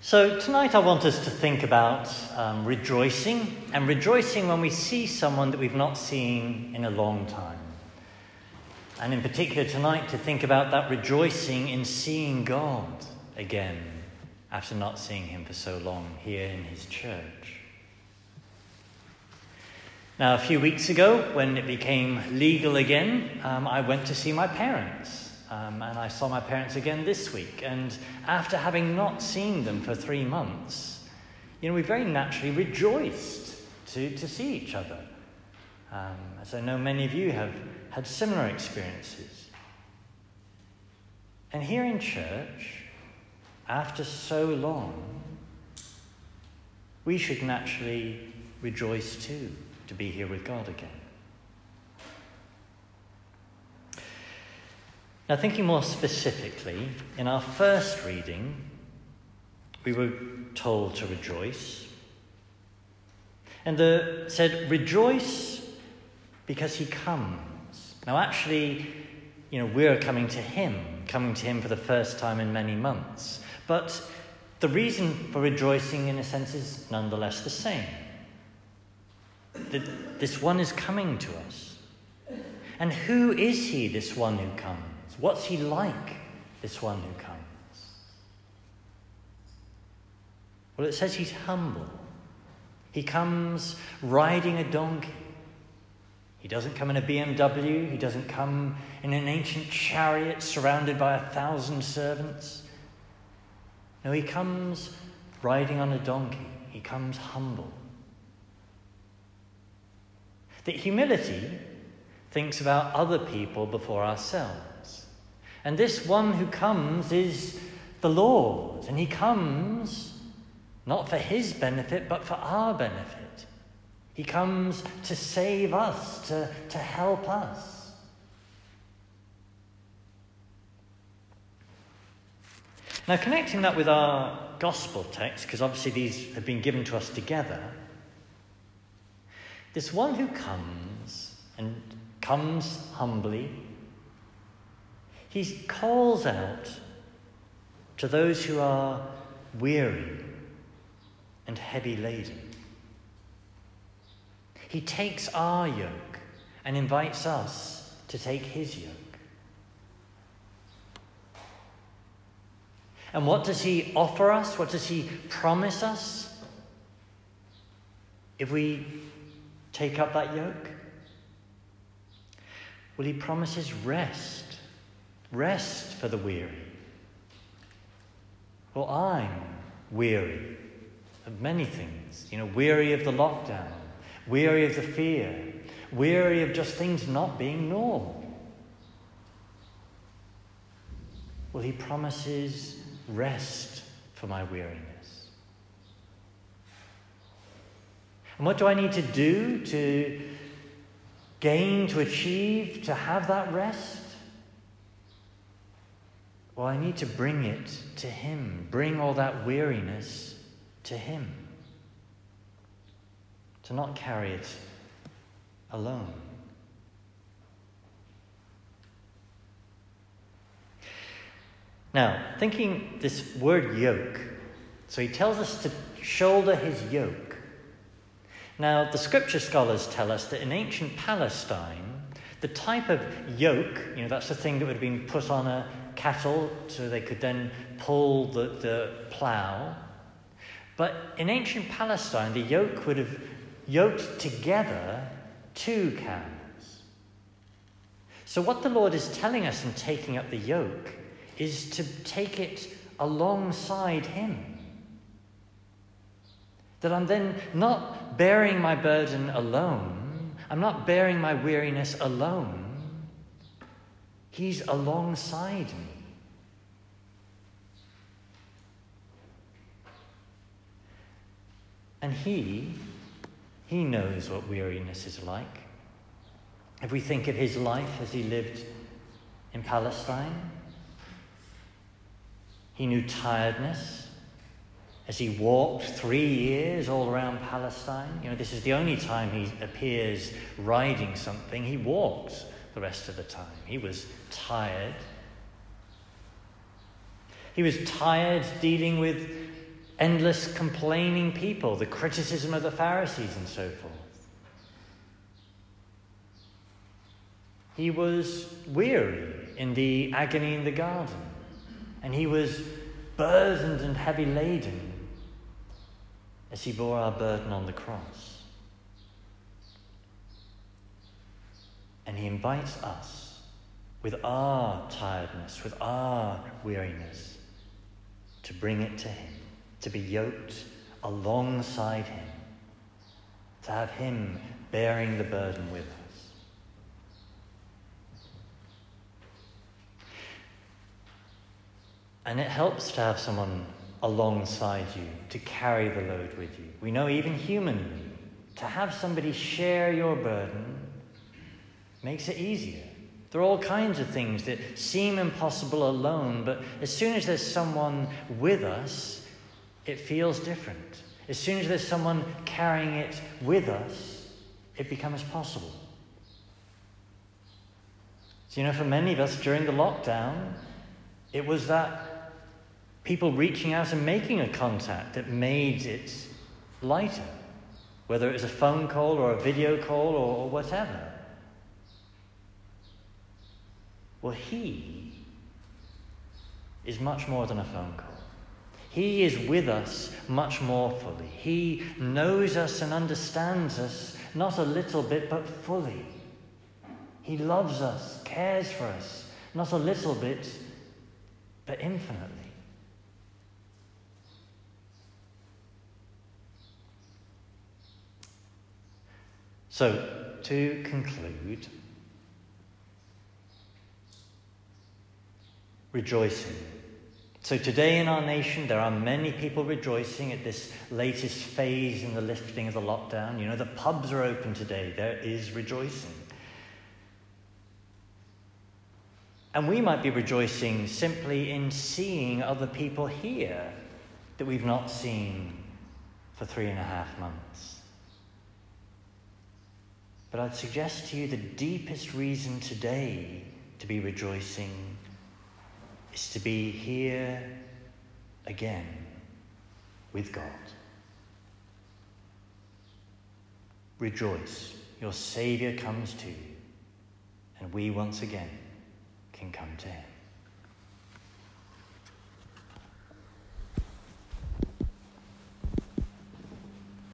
So tonight I want us to think about rejoicing, and rejoicing when we see someone that we've not seen in a long time. And in particular tonight to think about that rejoicing in seeing God again after not seeing him for so long here in his church. Now, a few weeks ago, when it became legal again, I went to see my parents. And I saw my parents again this week. And after having not seen them for 3 months, we very naturally rejoiced to see each other. As I know many of you have had similar experiences. And here in church, after so long, we should naturally rejoice too, to be here with God again. Now, thinking more specifically, in our first reading, we were told to rejoice. And it said, rejoice because he comes. Now, actually, we're coming to him for the first time in many months. But the reason for rejoicing, in a sense, is nonetheless the same. That this one is coming to us. And who is he, this one who comes? What's he like, this one who comes? Well, it says he's humble. He comes riding a donkey. He doesn't come in a BMW. He doesn't come in an ancient chariot surrounded by 1,000 servants. No, he comes riding on a donkey. He comes humble. That humility thinks about other people before ourselves. And this one who comes is the Lord, and he comes not for his benefit, but for our benefit. He comes to save us, to help us. Now, connecting that with our gospel text, because obviously these have been given to us together, this one who comes, and comes humbly, he calls out to those who are weary and heavy laden. He takes our yoke and invites us to take his yoke. And what does he offer us? What does he promise us? If we take up that yoke? Well, he promises rest. Rest for the weary. Well, I'm weary of many things. Weary of the lockdown, weary of the fear, weary of just things not being normal. Well, he promises rest for my weariness. And what do I need to do to gain, to achieve, to have that rest? Well, I need to bring it to him. Bring all that weariness to him. To not carry it alone. Now, thinking this word yoke. So he tells us to shoulder his yoke. Now, the scripture scholars tell us that in ancient Palestine, the type of yoke, that's the thing that would have been put on a cattle so they could then pull the plough. But in ancient Palestine, the yoke would have yoked together two cows. So what the Lord is telling us in taking up the yoke is to take it alongside him. That I'm then not bearing my burden alone. I'm not bearing my weariness alone. He's alongside me. And he knows what weariness is like. If we think of his life as he lived in Palestine, he knew tiredness as he walked 3 years all around Palestine. This is the only time he appears riding something. He walked the rest of the time. He was tired. He was tired dealing with endless complaining people, the criticism of the Pharisees and so forth. He was weary in the agony in the garden, and he was burdened and heavy laden as he bore our burden on the cross. And he invites us, with our tiredness, with our weariness, to bring it to him, to be yoked alongside him, to have him bearing the burden with us. And it helps to have someone alongside you, to carry the load with you. We know even humanly, to have somebody share your burden makes it easier. There are all kinds of things that seem impossible alone, but as soon as there's someone with us, it feels different. As soon as there's someone carrying it with us, it becomes possible. So, for many of us during the lockdown, it was that people reaching out and making a contact that made it lighter, whether it was a phone call or a video call or whatever. Well, he is much more than a phone call. He is with us much more fully. He knows us and understands us, not a little bit, but fully. He loves us, cares for us, not a little bit, but infinitely. So, to conclude, rejoicing. So today in our nation, there are many people rejoicing at this latest phase in the lifting of the lockdown. The pubs are open today. There is rejoicing. And we might be rejoicing simply in seeing other people here that we've not seen for 3.5 months. But I'd suggest to you the deepest reason today to be rejoicing is to be here again with God. Rejoice, your Saviour comes to you, and we once again can come to him.